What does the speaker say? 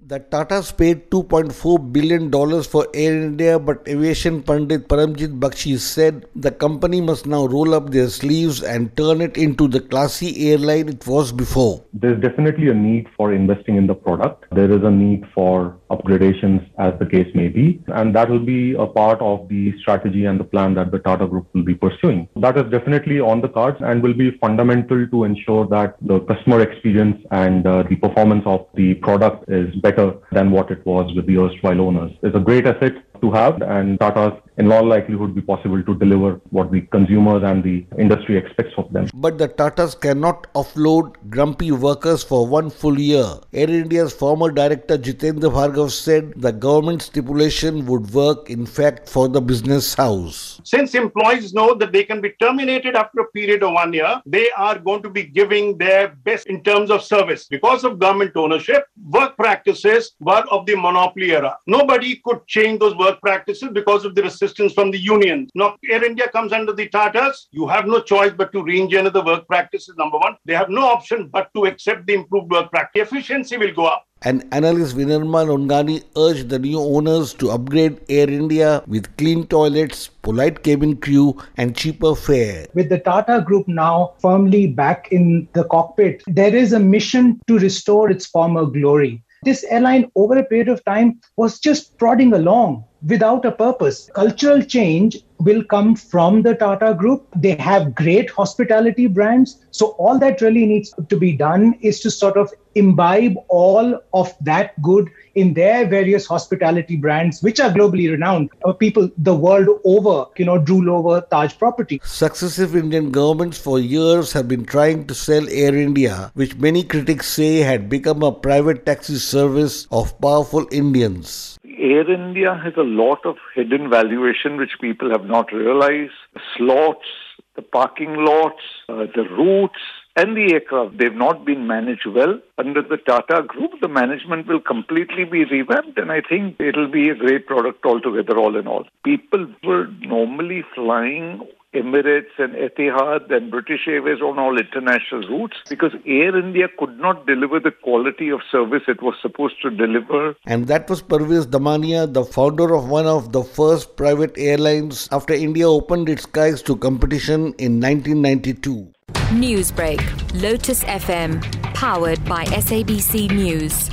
The Tatas paid $2.4 billion for Air India, but aviation pundit Paramjit Bakshi said the company must now roll up their sleeves and turn it into the classy airline it was before. There's definitely a need for investing in the product. There is a need for upgradations as the case may be, and that will be a part of the strategy and the plan that the Tata Group will be pursuing. That is definitely on the cards and will be fundamental to ensure that the customer experience and the performance of the product is better than what it was with the erstwhile owners. It's a great asset to have, and Tata's in all likelihood be possible to deliver what the consumers and the industry expects of them. But the Tatas cannot offload grumpy workers for one full year. Air India's former director Jitendra Bhargava said the government stipulation would work in fact for the business house. Since employees know that they can be terminated after a period of 1 year, they are going to be giving their best in terms of service. Because of government ownership, work practices were of the monopoly era. Nobody could change those work practices because of the resistance from the union. Now, Air India comes under the Tatas. You have no choice but to re-engineer the work practices, number one. They have no option but to accept the improved work practice. Efficiency will go up. And analyst Vinirma Longani urged the new owners to upgrade Air India with clean toilets, polite cabin crew and cheaper fare. With the Tata Group now firmly back in the cockpit, there is a mission to restore its former glory. This airline over a period of time was just prodding along without a purpose. Cultural change will come from the Tata Group. They have great hospitality brands. So all that really needs to be done is to sort of imbibe all of that good in their various hospitality brands, which are globally renowned. People the world over, drool over Taj property. Successive Indian governments for years have been trying to sell Air India, which many critics say had become a private taxi service of powerful Indians. Air India has a lot of hidden valuation which people have not realized. The slots, the parking lots, the routes and the aircraft, they've not been managed well. Under the Tata Group, the management will completely be revamped and I think it'll be a great product altogether, all in all. People were normally flying Emirates and Etihad and British Airways on all international routes because Air India could not deliver the quality of service it was supposed to deliver. And that was Parvis Damania, the founder of one of the first private airlines after India opened its skies to competition in 1992. Newsbreak, Lotus FM, powered by SABC News.